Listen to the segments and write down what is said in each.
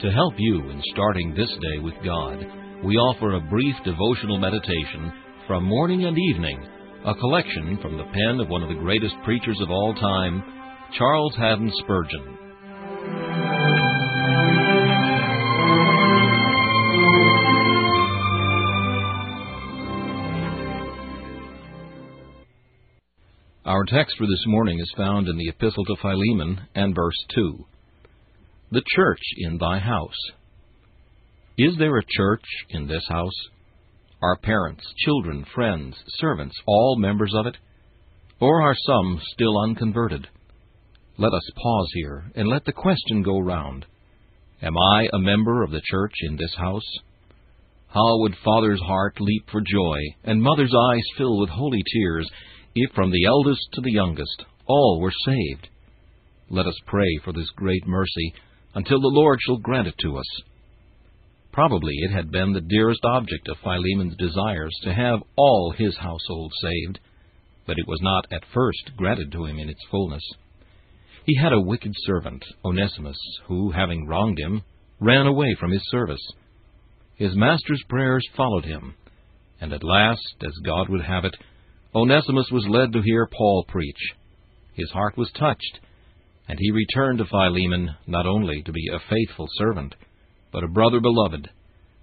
To help you in starting this day with God, we offer a brief devotional meditation from Morning and Evening, a collection from the pen of one of the greatest preachers of all time, Charles Haddon Spurgeon. Our text for this morning is found in the Epistle to Philemon and verse 2. The church in thy house. Is there a church in this house? Are parents, children, friends, servants, all members of it? Or are some still unconverted? Let us pause here and let the question go round. Am I a member of the church in this house? How would father's heart leap for joy, and mother's eyes fill with holy tears, if from the eldest to the youngest all were saved? Let us pray for this great mercy, until the Lord shall grant it to us. Probably it had been the dearest object of Philemon's desires to have all his household saved, but it was not at first granted to him in its fullness. He had a wicked servant, Onesimus, who, having wronged him, ran away from his service. His master's prayers followed him, and at last, as God would have it, Onesimus was led to hear Paul preach. His heart was touched, and he returned to Philemon not only to be a faithful servant, but a brother beloved,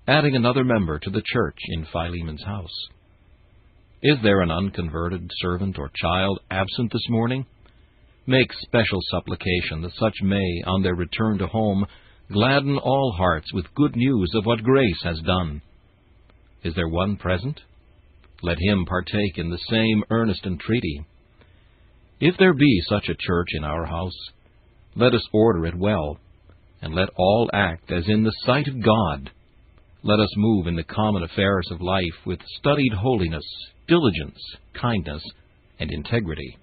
adding another member to the church in Philemon's house. Is there an unconverted servant or child absent this morning? Make special supplication that such may, on their return to home, gladden all hearts with good news of what grace has done. Is there one present? Let him partake in the same earnest entreaty. If there be such a church in our house, let us order it well, and let all act as in the sight of God. Let us move in the common affairs of life with studied holiness, diligence, kindness, and integrity.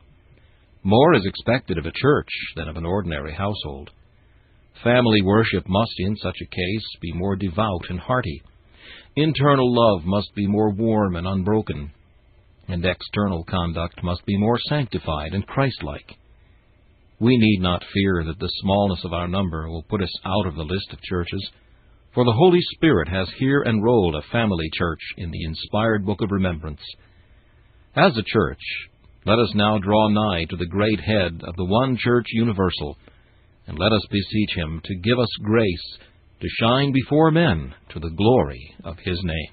More is expected of a church than of an ordinary household. Family worship must, in such a case, be more devout and hearty. Internal love must be more warm and unbroken, and external conduct must be more sanctified and Christ-like. We need not fear that the smallness of our number will put us out of the list of churches, for the Holy Spirit has here enrolled a family church in the inspired book of remembrance. As a church, let us now draw nigh to the great head of the one church universal, and let us beseech him to give us grace to shine before men to the glory of his name.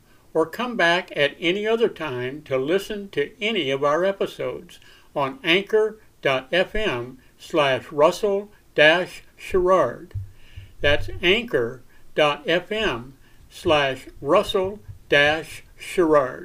or come back at any other time to listen to any of our episodes on anchor.fm/Russell-Sherrard. That's anchor.fm/Russell-Sherrard.